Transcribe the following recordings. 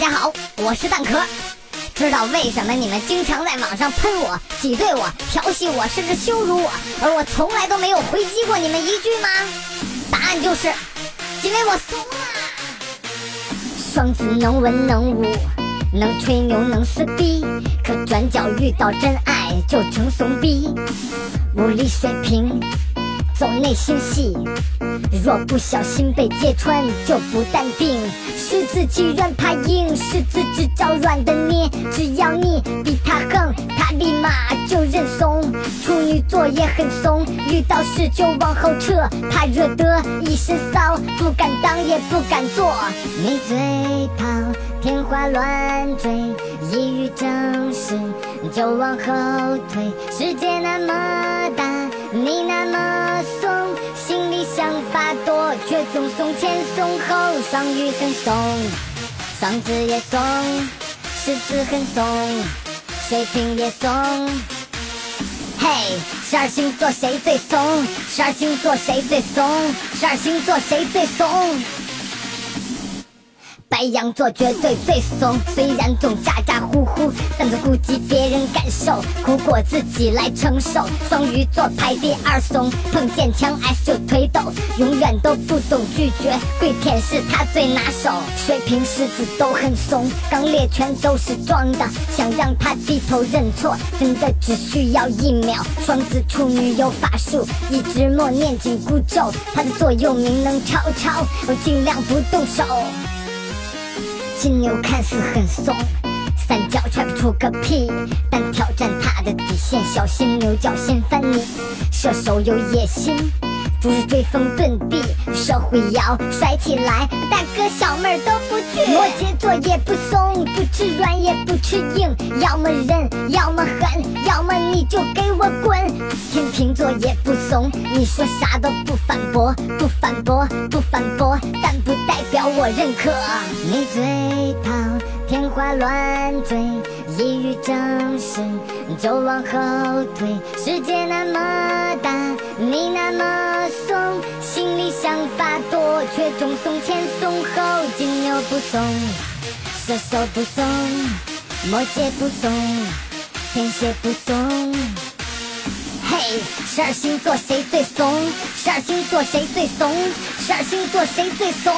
大家好，我是蛋壳。知道为什么你们经常在网上喷我、挤兑我、调戏我，甚至羞辱我，而我从来都没有回击过你们一句吗？答案就是，因为我怂了。双子能文能武，能吹牛能撕逼，可转角遇到真爱就成怂逼。武力水平，走内心戏。若不小心被揭穿，就不淡定。是自己软怕硬，是自己找软的捏。只要你比他横，他立马就认怂。处女座也很怂，遇到事就往后撤，怕惹得一身骚，不敢当也不敢做。没嘴炮，天花乱坠，一遇正事就往后退。世界那么大，你那么怂，心里想法多，却总怂前怂后。双鱼很怂，双子也怂，狮子很怂，水瓶也怂。嘿，12星座谁最怂？12星座谁最怂？12星座谁最怂？白羊座绝对最怂，虽然总咋咋呼呼，但总顾及别人感受，苦果自己来承受。双鱼座排第二怂，碰见强 S 就腿抖，永远都不懂拒绝，跪舔是他最拿手。水瓶狮子都很怂，刚烈全都是装的，想让他低头认错，真的只需要1秒。双子处女有法术，一直默念紧箍咒，他的座右铭能抄，我尽量不动手。金牛看似很怂，三角踹不出个屁，但挑战他的底线，小心牛角先翻你。射手有野心，逐日追风遁地，社会摇甩起来，大哥小妹都不惧。摩羯座也不怂，不吃软也不吃硬，要么忍，要么狠，要么你就给我滚。天秤座也不怂，你说啥都不反驳，但不代表我认可。没嘴炮，天花乱坠，一遇正事就往后退。世界那么大，你那么怂，心里想法多，却总怂前怂后。金牛不怂，射手不怂，摩羯不怂，天蝎不怂。嘿，12星座谁最怂？12星座谁最怂？12星座谁最怂？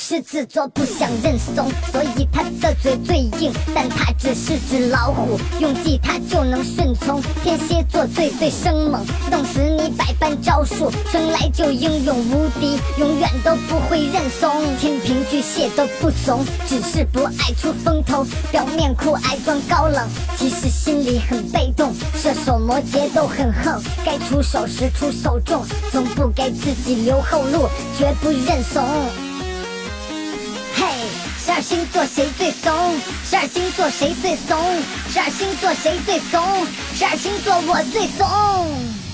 狮子座不想认怂，所以他的嘴最硬，但他只是只老虎，用计他就能顺从。天蝎座最生猛，弄死你百般招数，生来就英勇无敌，永远都不会认怂。天平巨蟹都不怂，只是不爱出风头，表面酷爱装高冷，其实心里很被动。射手摩羯都很横，该出手时出手重，从不给自己留后路，绝不认怂。12星座谁最怂？12星座谁最怂？12星座谁最怂？12星座我最怂。